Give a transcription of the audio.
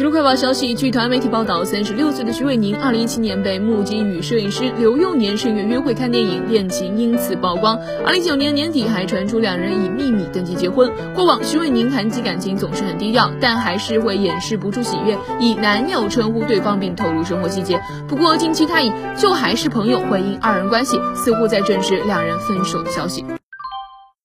娱乐快报消息，据台湾媒体报道，36岁的徐伟宁2017年被目击与摄影师刘幼年深夜约会看电影，恋情因此曝光。2019年年底还传出两人以秘密登记结婚。过往徐伟宁谈及感情总是很低调，但还是会掩饰不住喜悦，以男友称呼对方并透露生活细节。不过近期他以就还是朋友回应二人关系，似乎在证实两人分手的消息。